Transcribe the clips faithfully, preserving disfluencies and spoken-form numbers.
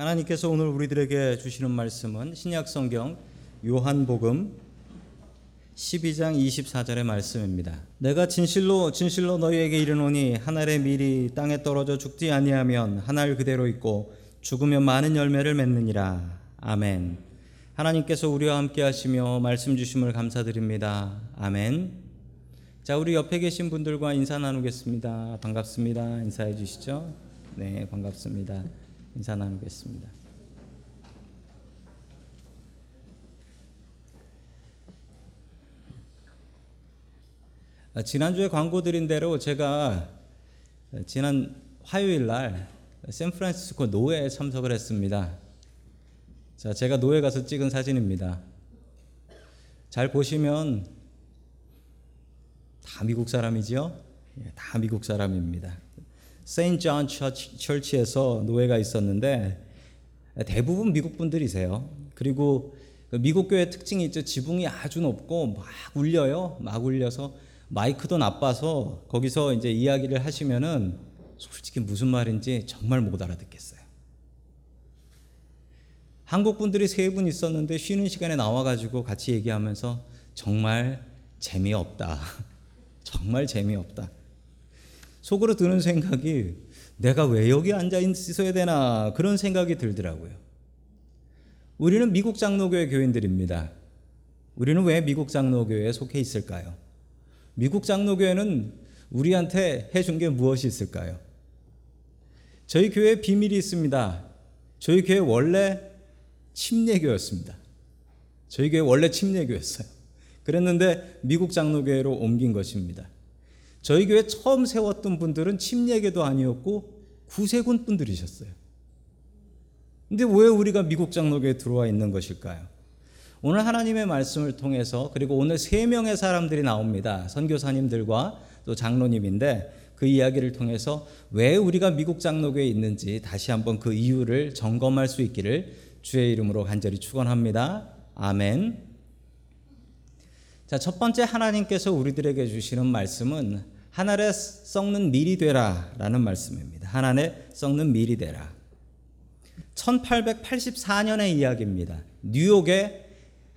하나님께서 오늘 우리들에게 주시는 말씀은 신약성경 요한복음 십이 장 이십사 절의 말씀입니다. 내가 진실로 진실로 너희에게 이르노니 한 알의 밀이 땅에 떨어져 죽지 아니하면 한 알 그대로 있고 죽으면 많은 열매를 맺느니라. 아멘. 하나님께서 우리와 함께 하시며 말씀 주심을 감사드립니다. 아멘. 자, 우리 옆에 계신 분들과 인사 나누겠습니다. 반갑습니다. 인사해 주시죠. 네, 반갑습니다. 인사 나누겠습니다. 지난주에 광고 드린 대로 제가 지난 화요일 날 샌프란시스코 노회에 참석을 했습니다. 자, 제가 노회 가서 찍은 사진입니다. 잘 보시면 다 미국 사람이지요? 다 미국 사람입니다. 세인트 존 처치에서 노회가 있었는데 대부분 미국 분들이세요. 그리고 미국 교회 특징이 있죠. 지붕이 아주 높고 막 울려요. 막 울려서 마이크도 나빠서 거기서 이제 이야기를 하시면은 솔직히 무슨 말인지 정말 못 알아듣겠어요. 한국 분들이 세 분 있었는데 쉬는 시간에 나와가지고 같이 얘기하면서 정말 재미없다. 정말 재미없다. 속으로 드는 생각이 내가 왜 여기 앉아 있어야 되나 그런 생각이 들더라고요. 우리는 미국 장로교회 교인들입니다. 우리는 왜 미국 장로교회에 속해 있을까요? 미국 장로교회는 우리한테 해준 게 무엇이 있을까요? 저희 교회에 비밀이 있습니다. 저희 교회 원래 침례교였습니다. 저희 교회 원래 침례교였어요. 그랬는데 미국 장로교회로 옮긴 것입니다. 저희 교회 처음 세웠던 분들은 침례교도 아니었고 구세군 분들이셨어요. 근데 왜 우리가 미국 장로교회에 들어와 있는 것일까요? 오늘 하나님의 말씀을 통해서, 그리고 오늘 세 명의 사람들이 나옵니다. 선교사님들과 또 장로님인데 그 이야기를 통해서 왜 우리가 미국 장로교회에 있는지 다시 한번 그 이유를 점검할 수 있기를 주의 이름으로 간절히 축원합니다. 아멘. 자, 첫 번째 하나님께서 우리들에게 주시는 말씀은 한 알에 썩는 밀이 되라 라는 말씀입니다. 한 알에 썩는 밀이 되라. 천팔백팔십사 년의 이야기입니다. 뉴욕의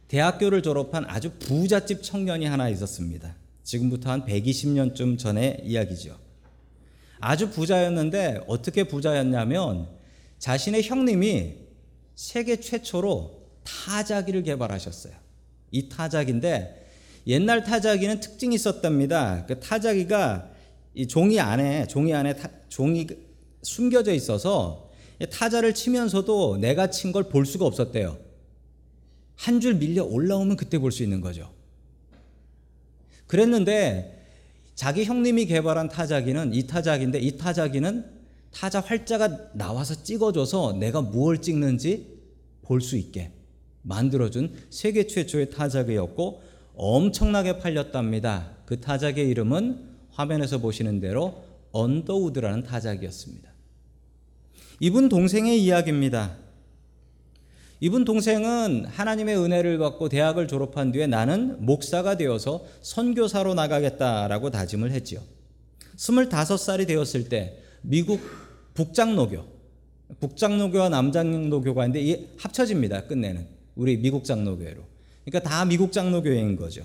대학교를 졸업한 아주 부잣집 청년이 하나 있었습니다. 지금부터 한 백이십 년쯤 전의 이야기죠. 아주 부자였는데 어떻게 부자였냐면 자신의 형님이 세계 최초로 타자기를 개발하셨어요. 이 타자기인데 옛날 타자기는 특징이 있었답니다. 그 타자기가 이 종이 안에 종이 안에 타, 종이 숨겨져 있어서 타자를 치면서도 내가 친 걸 볼 수가 없었대요. 한 줄 밀려 올라오면 그때 볼 수 있는 거죠. 그랬는데 자기 형님이 개발한 타자기는 이 타자기인데 이 타자기는 타자 활자가 나와서 찍어줘서 내가 무엇을 찍는지 볼 수 있게 만들어준 세계 최초의 타자기였고 엄청나게 팔렸답니다. 그 타자기의 이름은 화면에서 보시는 대로 언더우드라는 타자기였습니다. 이분 동생의 이야기입니다. 이분 동생은 하나님의 은혜를 받고 대학을 졸업한 뒤에 나는 목사가 되어서 선교사로 나가겠다라고 다짐을 했지요. 스물다섯 살이 되었을 때 미국 북장로교, 북장로교와 남장로교가 있는데 합쳐집니다. 끝내는 우리 미국 장로교회로. 그러니까 다 미국 장로교회인 거죠.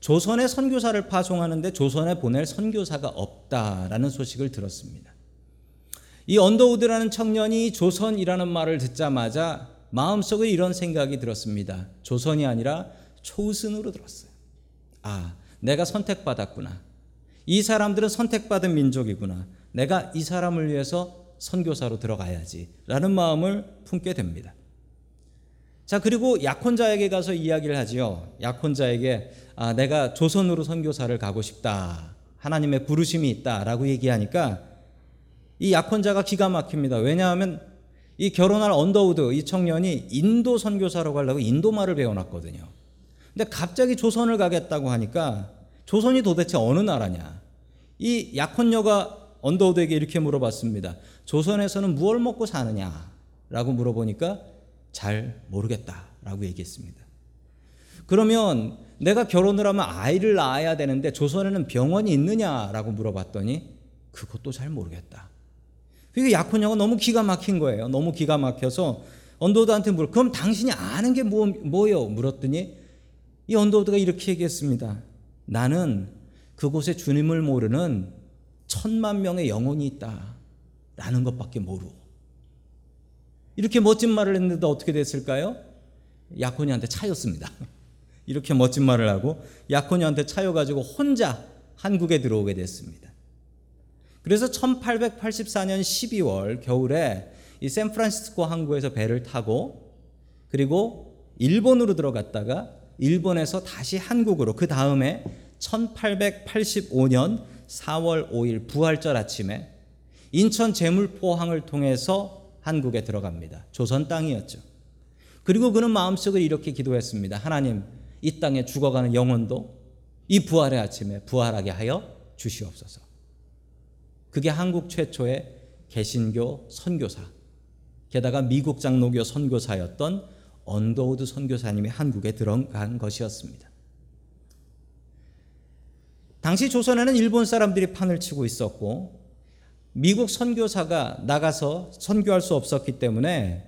조선에 선교사를 파송하는데 조선에 보낼 선교사가 없다라는 소식을 들었습니다. 이 언더우드라는 청년이 조선이라는 말을 듣자마자 마음속에 이런 생각이 들었습니다. 조선이 아니라 초신으로 들었어요. 아, 내가 선택받았구나. 이 사람들은 선택받은 민족이구나. 내가 이 사람을 위해서 선교사로 들어가야지 라는 마음을 품게 됩니다. 자, 그리고 약혼자에게 가서 이야기를 하지요. 약혼자에게 아, 내가 조선으로 선교사를 가고 싶다. 하나님의 부르심이 있다라고 얘기하니까 이 약혼자가 기가 막힙니다. 왜냐하면 이 결혼할 언더우드 이 청년이 인도 선교사로 가려고 인도말을 배워놨거든요. 근데 갑자기 조선을 가겠다고 하니까 조선이 도대체 어느 나라냐. 이 약혼녀가 언더우드에게 이렇게 물어봤습니다. 조선에서는 무얼 먹고 사느냐 라고 물어보니까 잘 모르겠다라고 얘기했습니다. 그러면 내가 결혼을 하면 아이를 낳아야 되는데 조선에는 병원이 있느냐라고 물어봤더니 그것도 잘 모르겠다. 그게 약혼녀가 너무 기가 막힌 거예요. 너무 기가 막혀서 언더우드한테 물어. 그럼 당신이 아는 게 뭐, 뭐요? 물었더니 이 언더우드가 이렇게 얘기했습니다. 나는 그곳에 주님을 모르는 천만 명의 영혼이 있다 라는 것밖에 모르고. 이렇게 멋진 말을 했는데 어떻게 됐을까요? 약혼녀한테 차였습니다. 이렇게 멋진 말을 하고 약혼녀한테 차여가지고 혼자 한국에 들어오게 됐습니다. 그래서 천팔백팔십사년 십이월 겨울에 이 샌프란시스코 항구에서 배를 타고 그리고 일본으로 들어갔다가 일본에서 다시 한국으로, 그 다음에 천팔백팔십오년 사월 오일 부활절 아침에 인천 제물포항을 통해서 한국에 들어갑니다. 조선 땅이었죠. 그리고 그는 마음속으로 이렇게 기도했습니다. 하나님, 이 땅에 죽어가는 영혼도 이 부활의 아침에 부활하게 하여 주시옵소서. 그게 한국 최초의 개신교 선교사, 게다가 미국 장로교 선교사였던 언더우드 선교사님이 한국에 들어간 것이었습니다. 당시 조선에는 일본 사람들이 판을 치고 있었고 미국 선교사가 나가서 선교할 수 없었기 때문에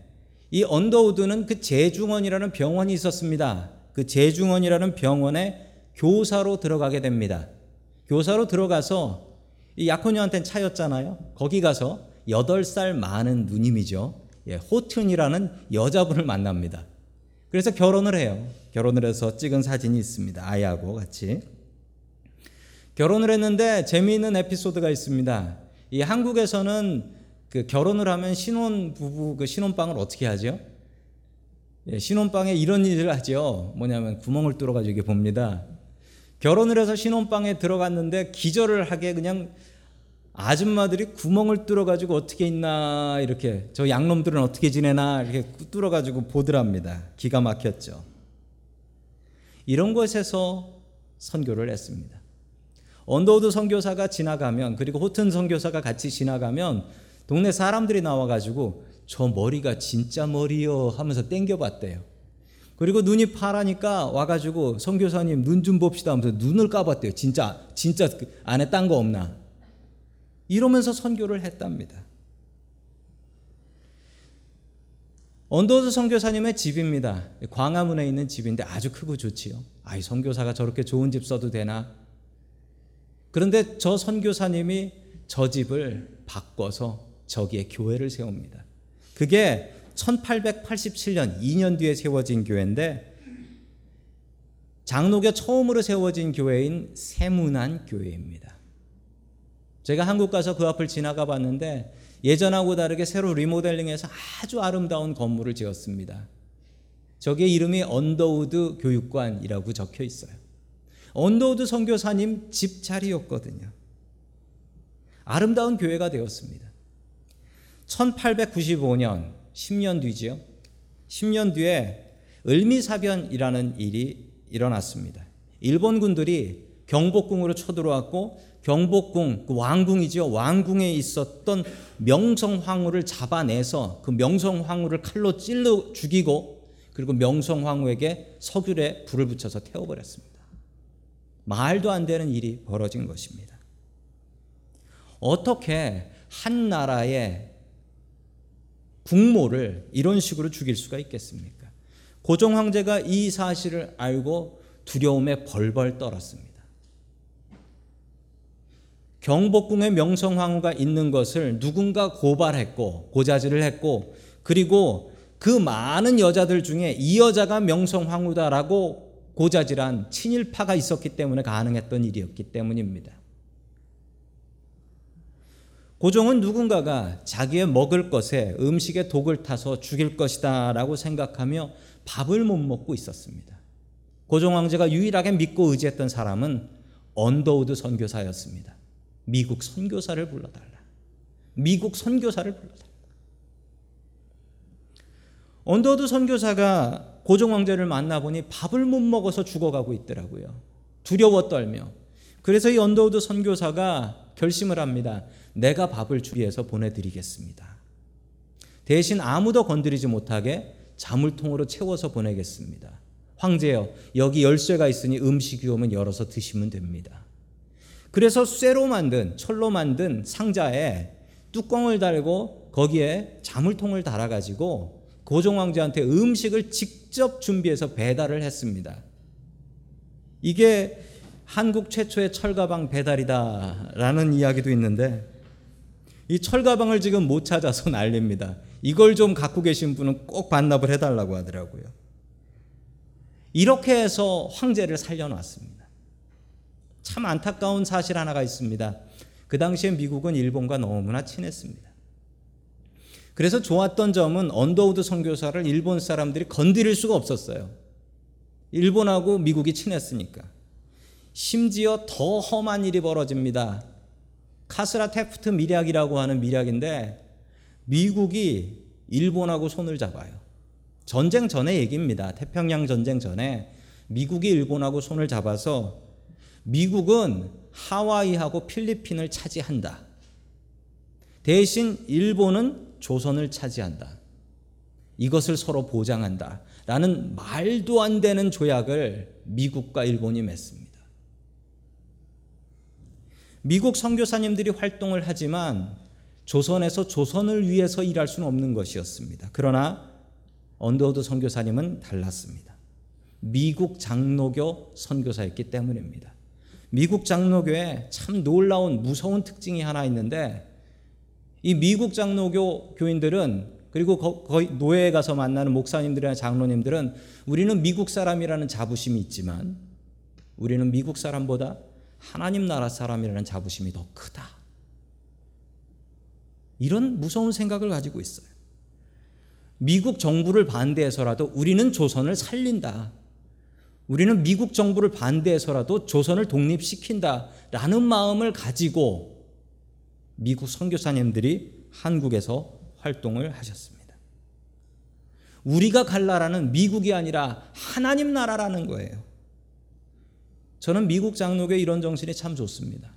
이 언더우드는 그 제중원이라는 병원이 있었습니다. 그 제중원이라는 병원에 교사로 들어가게 됩니다. 교사로 들어가서 이 약혼녀한테는 차였잖아요. 거기 가서 여덟 살 많은 누님이죠. 예, 호튼이라는 여자분을 만납니다. 그래서 결혼을 해요. 결혼을 해서 찍은 사진이 있습니다. 아이하고 같이. 결혼을 했는데 재미있는 에피소드가 있습니다. 이 한국에서는 그 결혼을 하면 신혼부부 그 신혼방을 어떻게 하죠? 예, 신혼방에 이런 일을 하죠. 뭐냐면 구멍을 뚫어가지고 이렇게 봅니다. 결혼을 해서 신혼방에 들어갔는데 기절을 하게 그냥 아줌마들이 구멍을 뚫어가지고 어떻게 있나, 이렇게 저 양놈들은 어떻게 지내나 이렇게 뚫어가지고 보더랍니다. 기가 막혔죠. 이런 곳에서 선교를 했습니다. 언더우드 선교사가 지나가면, 그리고 호튼 선교사가 같이 지나가면 동네 사람들이 나와가지고 저 머리가 진짜 머리요 하면서 땡겨봤대요. 그리고 눈이 파라니까 와가지고 선교사님 눈 좀 봅시다 하면서 눈을 까봤대요. 진짜 진짜 안에 딴 거 없나 이러면서 선교를 했답니다. 언더우드 선교사님의 집입니다. 광화문에 있는 집인데 아주 크고 좋지요. 아이 선교사가 저렇게 좋은 집 써도 되나. 그런데 저 선교사님이 저 집을 바꿔서 저기에 교회를 세웁니다. 그게 천팔백팔십칠년 이 년 뒤에 세워진 교회인데 장로교 처음으로 세워진 교회인 세문안 교회입니다. 제가 한국 가서 그 앞을 지나가 봤는데 예전하고 다르게 새로 리모델링해서 아주 아름다운 건물을 지었습니다. 저게 이름이 언더우드 교육관이라고 적혀 있어요. 언더우드 선교사님 집 자리였거든요. 아름다운 교회가 되었습니다. 천팔백구십오년 십 년 뒤지요. 십 년 뒤에 을미사변이라는 일이 일어났습니다. 일본군들이 경복궁으로 쳐들어왔고 경복궁, 그 왕궁이죠. 왕궁에 있었던 명성황후를 잡아내서 그 명성황후를 칼로 찔러 죽이고 그리고 명성황후에게 석유에 불을 붙여서 태워버렸습니다. 말도 안 되는 일이 벌어진 것입니다. 어떻게 한 나라의 국모를 이런 식으로 죽일 수가 있겠습니까? 고종 황제가 이 사실을 알고 두려움에 벌벌 떨었습니다. 경복궁에 명성황후가 있는 것을 누군가 고발했고 고자질을 했고 그리고 그 많은 여자들 중에 이 여자가 명성황후다라고 고자질한 친일파가 있었기 때문에 가능했던 일이었기 때문입니다. 고종은 누군가가 자기의 먹을 것에 음식에 독을 타서 죽일 것이다 라고 생각하며 밥을 못 먹고 있었습니다. 고종 황제가 유일하게 믿고 의지했던 사람은 언더우드 선교사였습니다. 미국 선교사를 불러달라. 미국 선교사를 불러달라. 언더우드 선교사가 고종 황제를 만나보니 밥을 못 먹어서 죽어가고 있더라고요. 두려워 떨며. 그래서 이 언더우드 선교사가 결심을 합니다. 내가 밥을 주위에서 보내드리겠습니다. 대신 아무도 건드리지 못하게 자물통으로 채워서 보내겠습니다. 황제여, 여기 열쇠가 있으니 음식이 오면 열어서 드시면 됩니다. 그래서 쇠로 만든, 철로 만든 상자에 뚜껑을 달고 거기에 자물통을 달아가지고 고종왕자한테 음식을 직접 준비해서 배달을 했습니다. 이게 한국 최초의 철가방 배달이다라는 이야기도 있는데, 이 철가방을 지금 못 찾아서 난립니다. 이걸 좀 갖고 계신 분은 꼭 반납을 해달라고 하더라고요. 이렇게 해서 황제를 살려놨습니다. 참 안타까운 사실 하나가 있습니다. 그 당시에 미국은 일본과 너무나 친했습니다. 그래서 좋았던 점은 언더우드 선교사를 일본 사람들이 건드릴 수가 없었어요. 일본하고 미국이 친했으니까. 심지어 더 험한 일이 벌어집니다. 카스라 테프트 밀약이라고 하는 밀약인데 미국이 일본하고 손을 잡아요. 전쟁 전에 얘기입니다. 태평양 전쟁 전에 미국이 일본하고 손을 잡아서 미국은 하와이하고 필리핀을 차지한다. 대신 일본은 조선을 차지한다. 이것을 서로 보장한다. 라는 말도 안 되는 조약을 미국과 일본이 맺습니다. 미국 선교사님들이 활동을 하지만 조선에서 조선을 위해서 일할 수는 없는 것이었습니다. 그러나 언더우드 선교사님은 달랐습니다. 미국 장로교 선교사였기 때문입니다. 미국 장로교에 참 놀라운 무서운 특징이 하나 있는데, 이 미국 장로교 교인들은, 그리고 거의 노예에 가서 만나는 목사님들이나 장로님들은, 우리는 미국 사람이라는 자부심이 있지만 우리는 미국 사람보다 하나님 나라 사람이라는 자부심이 더 크다, 이런 무서운 생각을 가지고 있어요. 미국 정부를 반대해서라도 우리는 조선을 살린다, 우리는 미국 정부를 반대해서라도 조선을 독립시킨다라는 마음을 가지고 미국 선교사님들이 한국에서 활동을 하셨습니다. 우리가 갈라라는 미국이 아니라 하나님 나라라는 거예요. 저는 미국 장로교의 이런 정신이 참 좋습니다.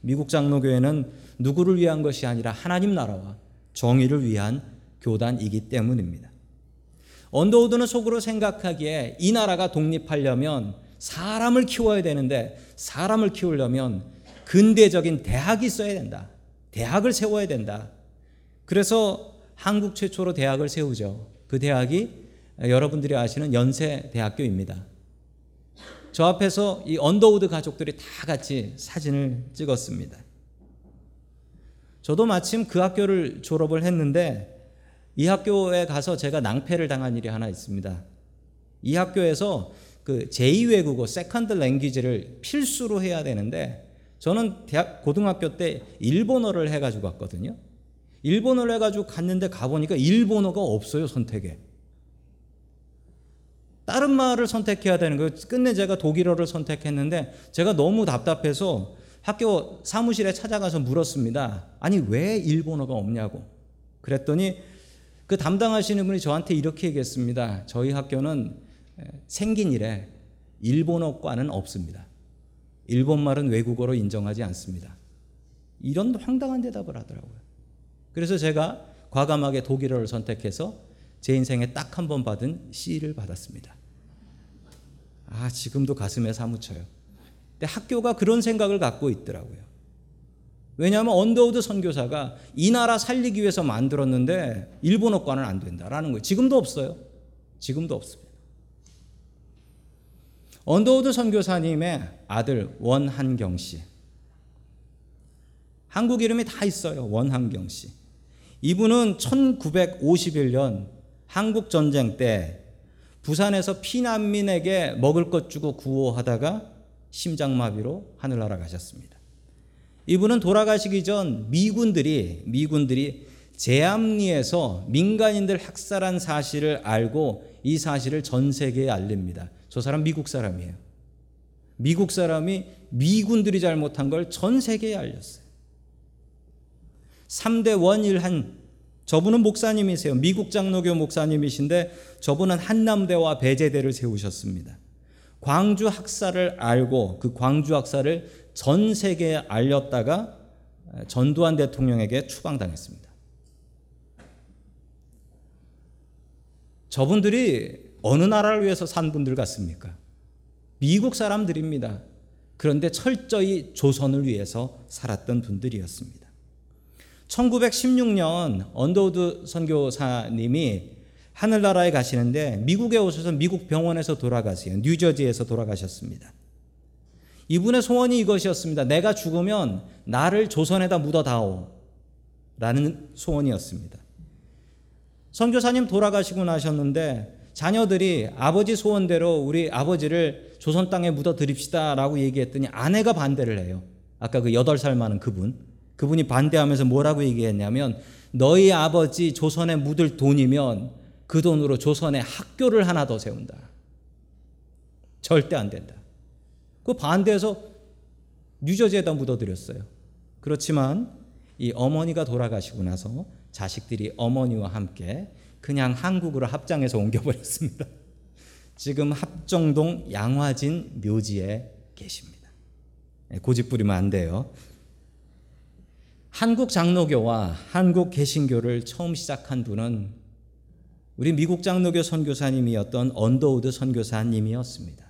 미국 장로교회는 누구를 위한 것이 아니라 하나님 나라와 정의를 위한 교단이기 때문입니다. 언더우드는 속으로 생각하기에 이 나라가 독립하려면 사람을 키워야 되는데, 사람을 키우려면 근대적인 대학이 있어야 된다. 대학을 세워야 된다. 그래서 한국 최초로 대학을 세우죠. 그 대학이 여러분들이 아시는 연세대학교입니다. 저 앞에서 이 언더우드 가족들이 다 같이 사진을 찍었습니다. 저도 마침 그 학교를 졸업을 했는데, 이 학교에 가서 제가 낭패를 당한 일이 하나 있습니다. 이 학교에서 그 제이 외국어, 세컨드 랭귀지를 필수로 해야 되는데, 저는 대학, 고등학교 때 일본어를 해가지고 갔거든요. 일본어를 해가지고 갔는데 가보니까 일본어가 없어요, 선택에. 다른 말을 선택해야 되는 거예요. 끝내 제가 독일어를 선택했는데 제가 너무 답답해서 학교 사무실에 찾아가서 물었습니다. 아니 왜 일본어가 없냐고. 그랬더니 그 담당하시는 분이 저한테 이렇게 얘기했습니다. 저희 학교는 생긴 이래 일본어과는 없습니다. 일본말은 외국어로 인정하지 않습니다. 이런 황당한 대답을 하더라고요. 그래서 제가 과감하게 독일어를 선택해서 제 인생에 딱 한 번 받은 C를 받았습니다. 아, 지금도 가슴에 사무쳐요. 근데 학교가 그런 생각을 갖고 있더라고요. 왜냐하면 언더우드 선교사가 이 나라 살리기 위해서 만들었는데 일본어과는 안 된다라는 거예요. 지금도 없어요. 지금도 없습니다. 언더우드 선교사님의 아들 원한경 씨. 한국 이름이 다 있어요. 원한경 씨. 이분은 천구백오십일 년 한국전쟁 때 부산에서 피난민에게 먹을 것 주고 구호하다가 심장마비로 하늘나라 가셨습니다. 이분은 돌아가시기 전 미군들이 미군들이 제암리에서 민간인들 학살한 사실을 알고 이 사실을 전 세계에 알립니다. 저 사람 미국 사람이에요. 미국 사람이 미군들이 잘못한 걸 전 세계에 알렸어요. 삼 대 원일한, 저분은 목사님이세요. 미국 장로교 목사님이신데 저분은 한남대와 배제대를 세우셨습니다. 광주 학살을 알고 그 광주 학살을 전 세계에 알렸다가 전두환 대통령에게 추방당했습니다. 저분들이 어느 나라를 위해서 산 분들 같습니까? 미국 사람들입니다. 그런데 철저히 조선을 위해서 살았던 분들이었습니다. 천구백십육 년 언더우드 선교사님이 하늘나라에 가시는데 미국에 오셔서 미국 병원에서 돌아가세요. 뉴저지에서 돌아가셨습니다. 이분의 소원이 이것이었습니다. 내가 죽으면 나를 조선에다 묻어다오 라는 소원이었습니다. 선교사님 돌아가시고 나셨는데 자녀들이 아버지 소원대로 우리 아버지를 조선 땅에 묻어드립시다 라고 얘기했더니 아내가 반대를 해요. 아까 그 여덟 살 많은 그분 그분이 반대하면서 뭐라고 얘기했냐면 너희 아버지 조선에 묻을 돈이면 그 돈으로 조선에 학교를 하나 더 세운다. 절대 안 된다. 그 반대해서 뉴저지에다 묻어드렸어요. 그렇지만 이 어머니가 돌아가시고 나서 자식들이 어머니와 함께 그냥 한국으로 합장해서 옮겨버렸습니다. 지금 합정동 양화진 묘지에 계십니다. 고집 부리면 안 돼요. 한국 장로교와 한국 개신교를 처음 시작한 분은 우리 미국 장로교 선교사님이었던 언더우드 선교사님이었습니다.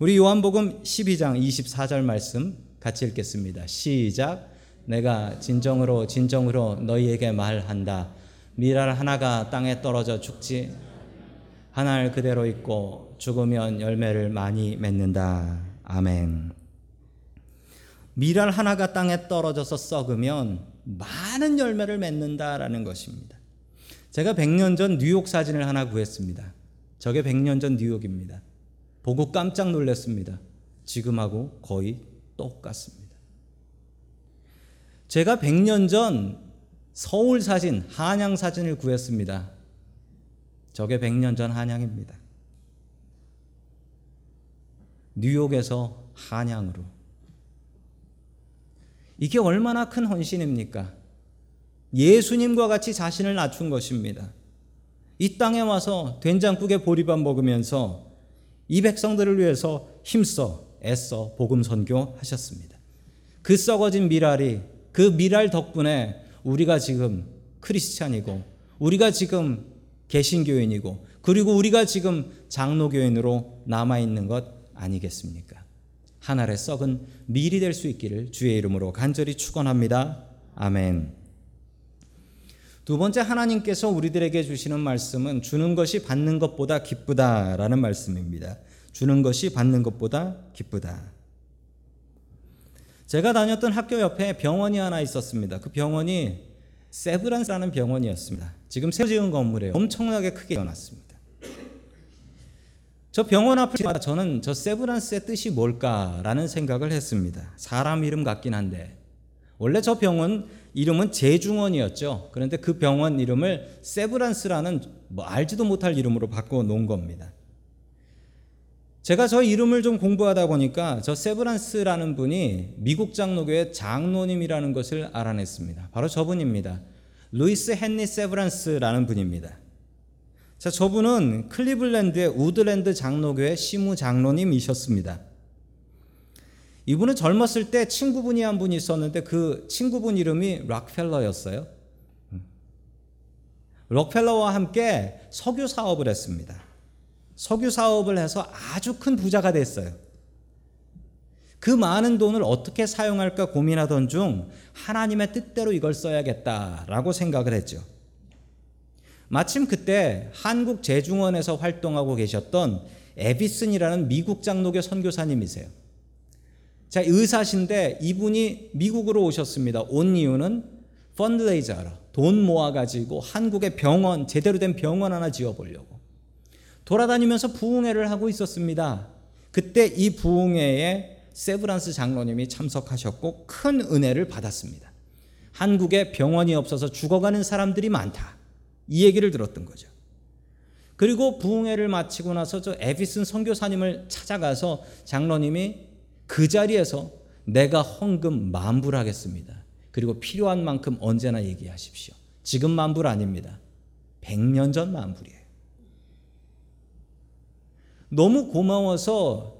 우리 요한복음 십이 장 이십사 절 말씀 같이 읽겠습니다. 시작. 내가 진정으로 진정으로 너희에게 말한다. 밀알 하나가 땅에 떨어져 죽지 한 알 그대로 있고 죽으면 열매를 많이 맺는다. 아멘. 밀알 하나가 땅에 떨어져서 썩으면 많은 열매를 맺는다라는 것입니다. 제가 백 년 전 뉴욕 사진을 하나 구했습니다. 저게 백 년 전 뉴욕입니다. 보고 깜짝 놀랐습니다. 지금하고 거의 똑같습니다. 제가 백 년 전 서울 사진, 한양 사진을 구했습니다. 저게 백 년 전 한양입니다. 뉴욕에서 한양으로. 이게 얼마나 큰 헌신입니까? 예수님과 같이 자신을 낮춘 것입니다. 이 땅에 와서 된장국에 보리밥 먹으면서 이 백성들을 위해서 힘써 애써 복음 선교하셨습니다. 그 썩어진 밀알이, 그 밀알 덕분에 우리가 지금 크리스찬이고 우리가 지금 개신교인이고 그리고 우리가 지금 장로교인으로 남아있는 것 아니겠습니까? 한 알의 썩은 밀이 될 수 있기를 주의 이름으로 간절히 축원합니다. 아멘. 두 번째, 하나님께서 우리들에게 주시는 말씀은 주는 것이 받는 것보다 기쁘다라는 말씀입니다. 주는 것이 받는 것보다 기쁘다. 제가 다녔던 학교 옆에 병원이 하나 있었습니다. 그 병원이 세브란스라는 병원이었습니다. 지금 새로 지은 건물에 엄청나게 크게 지어놨습니다. 저 병원 앞을 저는 저 세브란스의 뜻이 뭘까라는 생각을 했습니다. 사람 이름 같긴 한데 원래 저 병원 이름은 제중원이었죠. 그런데 그 병원 이름을 세브란스라는 뭐 알지도 못할 이름으로 바꿔놓은 겁니다. 제가 저 이름을 좀 공부하다 보니까 저 세브란스라는 분이 미국 장로교의 장로님이라는 것을 알아냈습니다. 바로 저분입니다. 루이스 헨리 세브란스라는 분입니다. 자, 저분은 클리블랜드의 우드랜드 장로교의 시무 장로님이셨습니다. 이분은 젊었을 때 친구분이 한 분이 있었는데 그 친구분 이름이 록펠러였어요. 록펠러와 함께 석유 사업을 했습니다. 석유 사업을 해서 아주 큰 부자가 됐어요. 그 많은 돈을 어떻게 사용할까 고민하던 중 하나님의 뜻대로 이걸 써야겠다라고 생각을 했죠. 마침 그때 한국 제중원에서 활동하고 계셨던 에비슨이라는 미국 장로교 선교사님이세요. 자, 의사신데 이분이 미국으로 오셨습니다. 온 이유는 펀드레이저로 돈 모아가지고 한국의 병원, 제대로 된 병원 하나 지어보려고 돌아다니면서 부흥회를 하고 있었습니다. 그때 이 부흥회에 세브란스 장로님이 참석하셨고 큰 은혜를 받았습니다. 한국에 병원이 없어서 죽어가는 사람들이 많다. 이 얘기를 들었던 거죠. 그리고 부흥회를 마치고 나서 저 에비슨 선교사님을 찾아가서 장로님이 그 자리에서 내가 헌금 만불 하겠습니다. 그리고 필요한 만큼 언제나 얘기하십시오. 지금 만불 아닙니다. 백 년 전 만불이에요. 너무 고마워서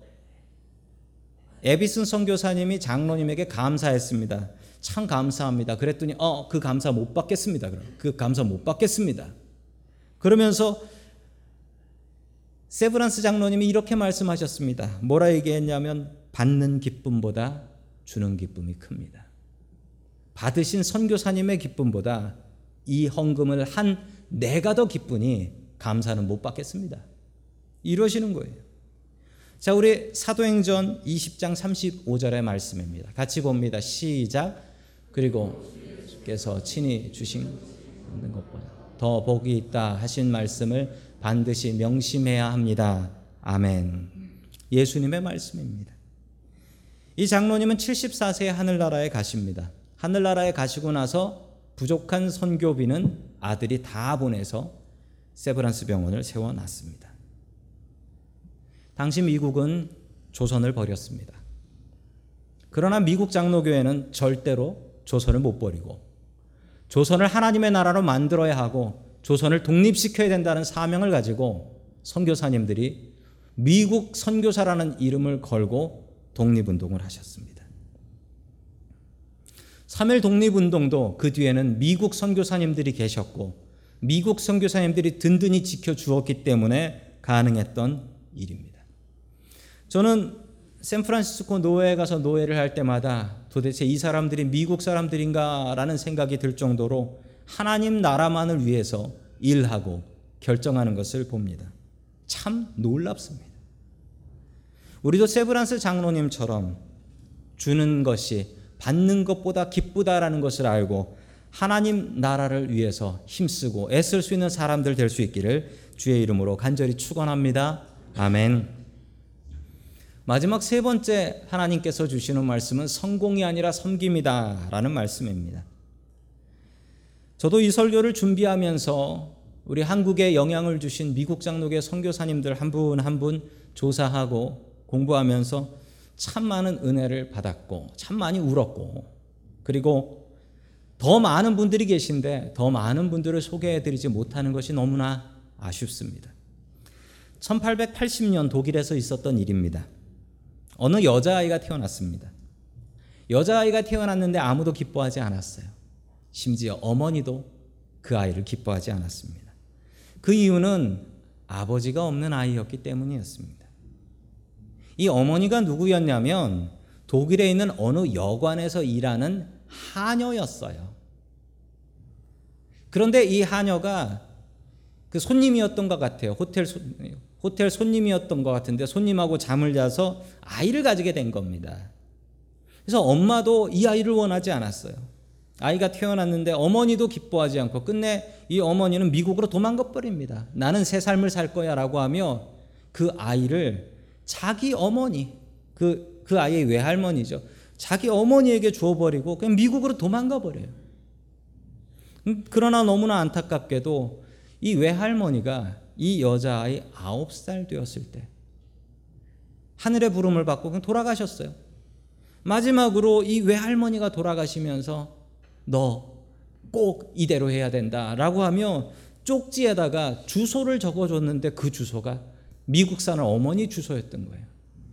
에비슨 선교사님이 장로님에게 감사했습니다. 참 감사합니다. 그랬더니 어, 그 감사 못 받겠습니다. 그럼 그 감사 못 받겠습니다. 그러면서 세브란스 장로님이 이렇게 말씀하셨습니다. 뭐라 얘기했냐면 받는 기쁨보다 주는 기쁨이 큽니다. 받으신 선교사님의 기쁨보다 이 헌금을 한 내가 더 기쁘니 감사는 못 받겠습니다. 이러시는 거예요. 자, 우리 사도행전 이십 장 삼십오 절의 말씀입니다. 같이 봅니다. 시작. 그리고 주께서 친히 주신 것보다 더 복이 있다 하신 말씀을 반드시 명심해야 합니다. 아멘. 예수님의 말씀입니다. 이 장로님은 칠십사 세에 하늘나라에 가십니다. 하늘나라에 가시고 나서 부족한 선교비는 아들이 다 보내서 세브란스 병원을 세워놨습니다. 당시 미국은 조선을 버렸습니다. 그러나 미국 장로교회는 절대로 조선을 못 버리고 조선을 하나님의 나라로 만들어야 하고 조선을 독립시켜야 된다는 사명을 가지고 선교사님들이 미국 선교사라는 이름을 걸고 독립운동을 하셨습니다. 삼일 독립운동도 그 뒤에는 미국 선교사님들이 계셨고 미국 선교사님들이 든든히 지켜주었기 때문에 가능했던 일입니다. 저는 샌프란시스코 노회에 가서 노회를 할 때마다 도대체 이 사람들이 미국 사람들인가 라는 생각이 들 정도로 하나님 나라만을 위해서 일하고 결정하는 것을 봅니다. 참 놀랍습니다. 우리도 세브란스 장로님처럼 주는 것이 받는 것보다 기쁘다라는 것을 알고 하나님 나라를 위해서 힘쓰고 애쓸 수 있는 사람들 될 수 있기를 주의 이름으로 간절히 축원합니다. 아멘. 마지막 세 번째 하나님께서 주시는 말씀은 성공이 아니라 섬김이다 라는 말씀입니다. 저도 이 설교를 준비하면서 우리 한국에 영향을 주신 미국 장로계 선교사님들 한 분 한 분 조사하고 공부하면서 참 많은 은혜를 받았고 참 많이 울었고 그리고 더 많은 분들이 계신데 더 많은 분들을 소개해드리지 못하는 것이 너무나 아쉽습니다. 천팔백팔십 년 독일에서 있었던 일입니다. 어느 여자아이가 태어났습니다. 여자아이가 태어났는데 아무도 기뻐하지 않았어요. 심지어 어머니도 그 아이를 기뻐하지 않았습니다. 그 이유는 아버지가 없는 아이였기 때문이었습니다. 이 어머니가 누구였냐면 독일에 있는 어느 여관에서 일하는 하녀였어요. 그런데 이 하녀가 그 손님이었던 것 같아요. 호텔, 손, 호텔 손님이었던 것 같은데 손님하고 잠을 자서 아이를 가지게 된 겁니다. 그래서 엄마도 이 아이를 원하지 않았어요. 아이가 태어났는데 어머니도 기뻐하지 않고 끝내 이 어머니는 미국으로 도망가버립니다. 나는 새 삶을 살 거야 라고 하며 그 아이를 자기 어머니, 그, 그 아이의 외할머니죠. 자기 어머니에게 줘버리고 그냥 미국으로 도망가버려요. 그러나 너무나 안타깝게도 이 외할머니가 이 여자아이 아홉 살 되었을 때 하늘의 부름을 받고 그냥 돌아가셨어요. 마지막으로 이 외할머니가 돌아가시면서 너 꼭 이대로 해야 된다라고 하며 쪽지에다가 주소를 적어줬는데 그 주소가 미국사는 어머니 주소였던 거예요.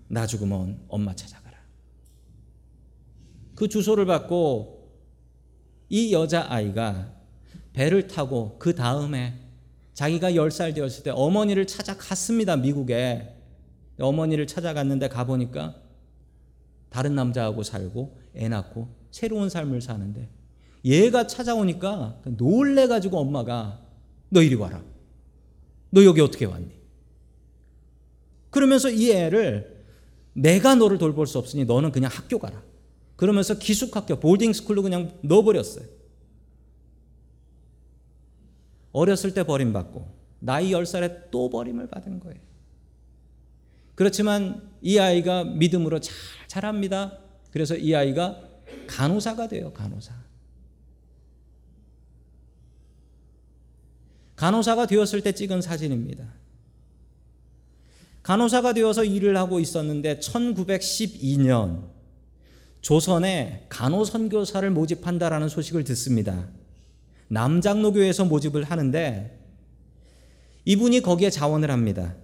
나 죽으면 엄마 찾아가라. 그 주소를 받고 이 여자아이가 배를 타고 그 다음에 자기가 열 살 되었을 때 어머니를 찾아갔습니다. 미국에 어머니를 찾아갔는데 가보니까 다른 남자하고 살고 애 낳고 새로운 삶을 사는데 얘가 찾아오니까 놀래가지고 엄마가 너 이리 와라. 너 여기 어떻게 왔니? 그러면서 이 애를 내가 너를 돌볼 수 없으니 너는 그냥 학교 가라. 그러면서 기숙학교 보딩스쿨로 그냥 넣어버렸어요. 어렸을 때 버림받고 나이 열 살에 또 버림을 받은 거예요. 그렇지만 이 아이가 믿음으로 잘 자랍니다. 그래서 이 아이가 간호사가 돼요. 간호사. 간호사가 되었을 때 찍은 사진입니다. 간호사가 되어서 일을 하고 있었는데 천구백십이 년 조선에 간호선교사를 모집한다라는 소식을 듣습니다. 남장로교회에서 모집을 하는데 이분이 거기에 자원을 합니다.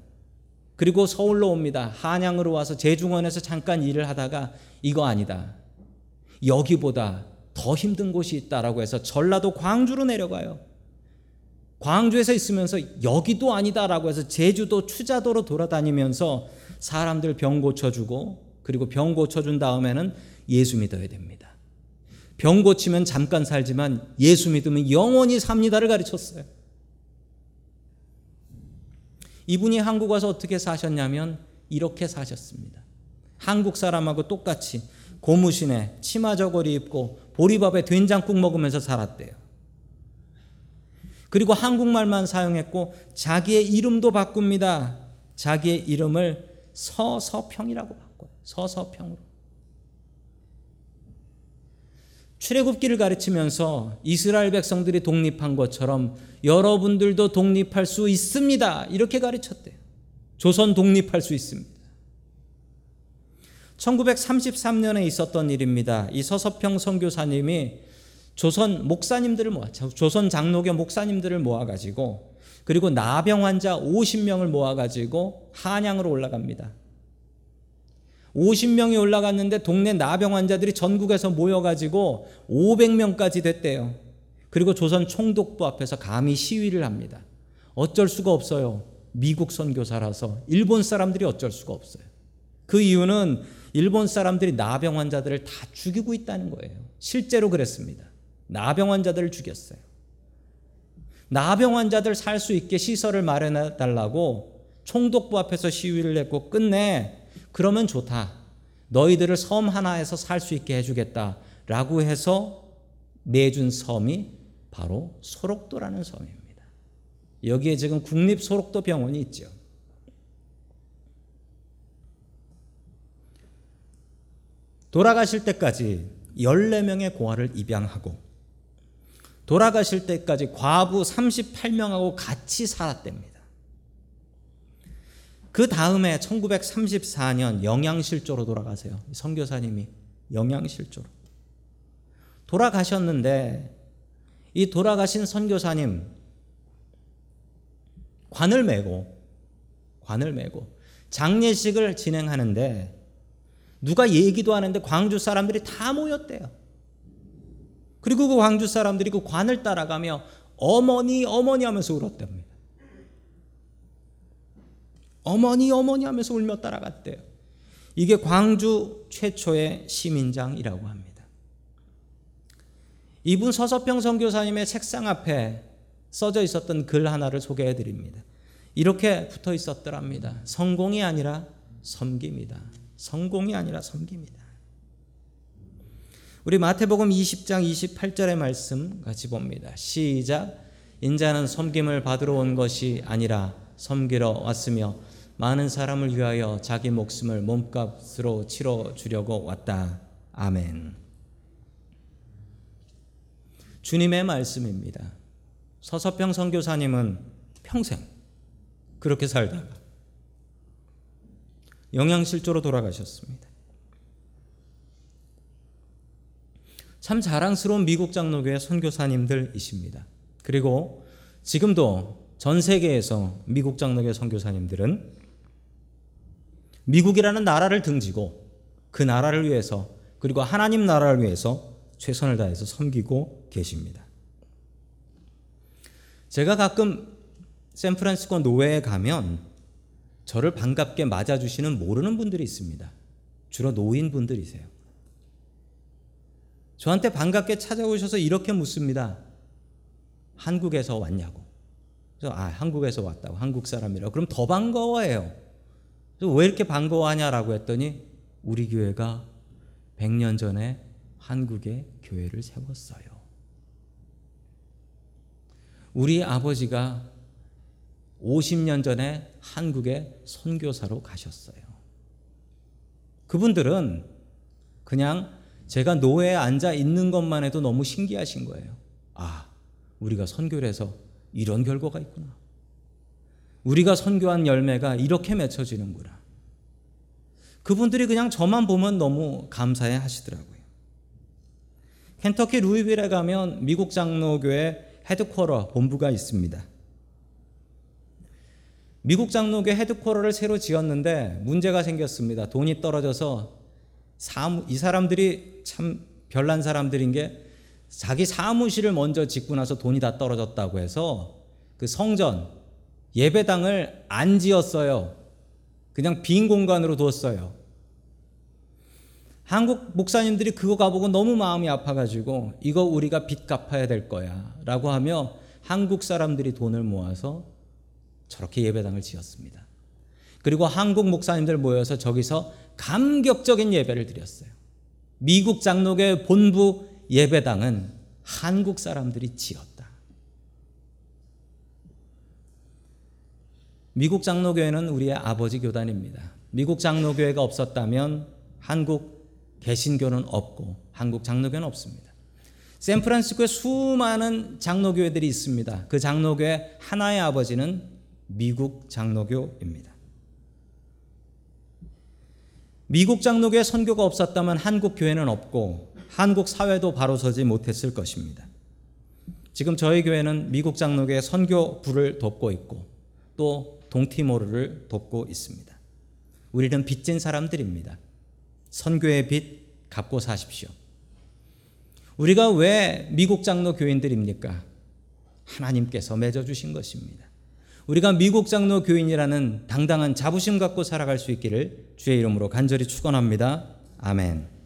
그리고 서울로 옵니다. 한양으로 와서 제중원에서 잠깐 일을 하다가 이거 아니다. 여기보다 더 힘든 곳이 있다라고 해서 전라도 광주로 내려가요. 광주에서 있으면서 여기도 아니다라고 해서 제주도 추자도로 돌아다니면서 사람들 병 고쳐주고 그리고 병 고쳐준 다음에는 예수 믿어야 됩니다. 병 고치면 잠깐 살지만 예수 믿으면 영원히 삽니다를 가르쳤어요. 이분이 한국 와서 어떻게 사셨냐면 이렇게 사셨습니다. 한국 사람하고 똑같이 고무신에 치마 저고리 입고 보리밥에 된장국 먹으면서 살았대요. 그리고 한국말만 사용했고 자기의 이름도 바꿉니다. 자기의 이름을 서서평이라고 바꿔요. 서서평으로. 출애굽기를 가르치면서 이스라엘 백성들이 독립한 것처럼 여러분들도 독립할 수 있습니다. 이렇게 가르쳤대요. 조선 독립할 수 있습니다. 천구백삼십삼 년에 있었던 일입니다. 이 서서평 선교사님이 조선 목사님들을 모아, 조선 장로교 목사님들을 모아가지고 그리고 나병 환자 오십 명을 모아가지고 한양으로 올라갑니다. 오십 명이 올라갔는데 동네 나병 환자들이 전국에서 모여가지고 오백 명까지 됐대요. 그리고 조선 총독부 앞에서 감히 시위를 합니다. 어쩔 수가 없어요. 미국 선교사라서 일본 사람들이 어쩔 수가 없어요. 그 이유는 일본 사람들이 나병 환자들을 다 죽이고 있다는 거예요. 실제로 그랬습니다. 나병 환자들을 죽였어요. 나병 환자들 살 수 있게 시설을 마련해달라고 총독부 앞에서 시위를 했고 끝내 그러면 좋다. 너희들을 섬 하나에서 살 수 있게 해주겠다라고 해서 내준 섬이 바로 소록도라는 섬입니다. 여기에 지금 국립소록도 병원이 있죠. 돌아가실 때까지 열네 명의 고아를 입양하고 돌아가실 때까지 과부 삼십팔 명하고 같이 살았답니다. 그 다음에 천구백삼십사 년 영양실조로 돌아가세요. 선교사님이 영양실조로 돌아가셨는데 이 돌아가신 선교사님 관을 메고 관을 메고 장례식을 진행하는데 누가 얘기도 하는데 광주 사람들이 다 모였대요. 그리고 그 광주 사람들이 그 관을 따라가며 어머니 어머니 하면서 울었답니다. 어머니 어머니 하면서 울며 따라갔대요. 이게 광주 최초의 시민장이라고 합니다. 이분 서서평 선교사님의 책상 앞에 써져 있었던 글 하나를 소개해드립니다. 이렇게 붙어 있었더랍니다. 성공이 아니라 섬깁니다. 성공이 아니라 섬깁니다. 우리 마태복음 이십 장 이십팔 절의 말씀 같이 봅니다. 시작. 인자는 섬김을 받으러 온 것이 아니라 섬기러 왔으며 많은 사람을 위하여 자기 목숨을 몸값으로 치러 주려고 왔다. 아멘. 주님의 말씀입니다. 서서평 선교사님은 평생 그렇게 살다가 영양실조로 돌아가셨습니다. 참 자랑스러운 미국 장로교의 선교사님들이십니다. 그리고 지금도 전 세계에서 미국 장로교의 선교사님들은 미국이라는 나라를 등지고 그 나라를 위해서 그리고 하나님 나라를 위해서 최선을 다해서 섬기고 계십니다. 제가 가끔 샌프란시스코 노회에 가면 저를 반갑게 맞아주시는 모르는 분들이 있습니다. 주로 노인분들이세요. 저한테 반갑게 찾아오셔서 이렇게 묻습니다. 한국에서 왔냐고. 그래서 아, 한국에서 왔다고. 한국 사람이라고. 그럼 더 반가워해요. 그래서 왜 이렇게 반가워하냐라고 했더니 우리 교회가 백 년 전에 한국에 교회를 세웠어요. 우리 아버지가 오십 년 전에 한국에 선교사로 가셨어요. 그분들은 그냥 제가 노회에 앉아 있는 것만 해도 너무 신기하신 거예요. 아, 우리가 선교를 해서 이런 결과가 있구나. 우리가 선교한 열매가 이렇게 맺혀지는구나. 그분들이 그냥 저만 보면 너무 감사해 하시더라고요. 켄터키 루이빌에 가면 미국 장로교회 헤드쿼터 본부가 있습니다. 미국 장로교 헤드쿼터를 새로 지었는데 문제가 생겼습니다. 돈이 떨어져서 사무, 이 사람들이 참 별난 사람들인 게 자기 사무실을 먼저 짓고 나서 돈이 다 떨어졌다고 해서 그 성전, 예배당을 안 지었어요. 그냥 빈 공간으로 두었어요. 한국 목사님들이 그거 가보고 너무 마음이 아파가지고 이거 우리가 빚 갚아야 될 거야 라고 하며 한국 사람들이 돈을 모아서 저렇게 예배당을 지었습니다. 그리고 한국 목사님들 모여서 저기서 감격적인 예배를 드렸어요. 미국 장로교회 본부 예배당은 한국 사람들이 지었다. 미국 장로교회는 우리의 아버지 교단입니다. 미국 장로교회가 없었다면 한국 개신교는 없고 한국 장로교는 없습니다. 샌프란시스코에 수많은 장로교회들이 있습니다. 그 장로교회 하나의 아버지는 미국 장로교입니다. 미국 장로교의 선교가 없었다면 한국 교회는 없고 한국 사회도 바로 서지 못했을 것입니다. 지금 저희 교회는 미국 장로교의 선교부를 돕고 있고 또 동티모르를 돕고 있습니다. 우리는 빚진 사람들입니다. 선교의 빚 갚고 사십시오. 우리가 왜 미국 장로 교인들입니까? 하나님께서 맺어주신 것입니다. 우리가 미국 장로 교인이라는 당당한 자부심 갖고 살아갈 수 있기를 주의 이름으로 간절히 축원합니다. 아멘.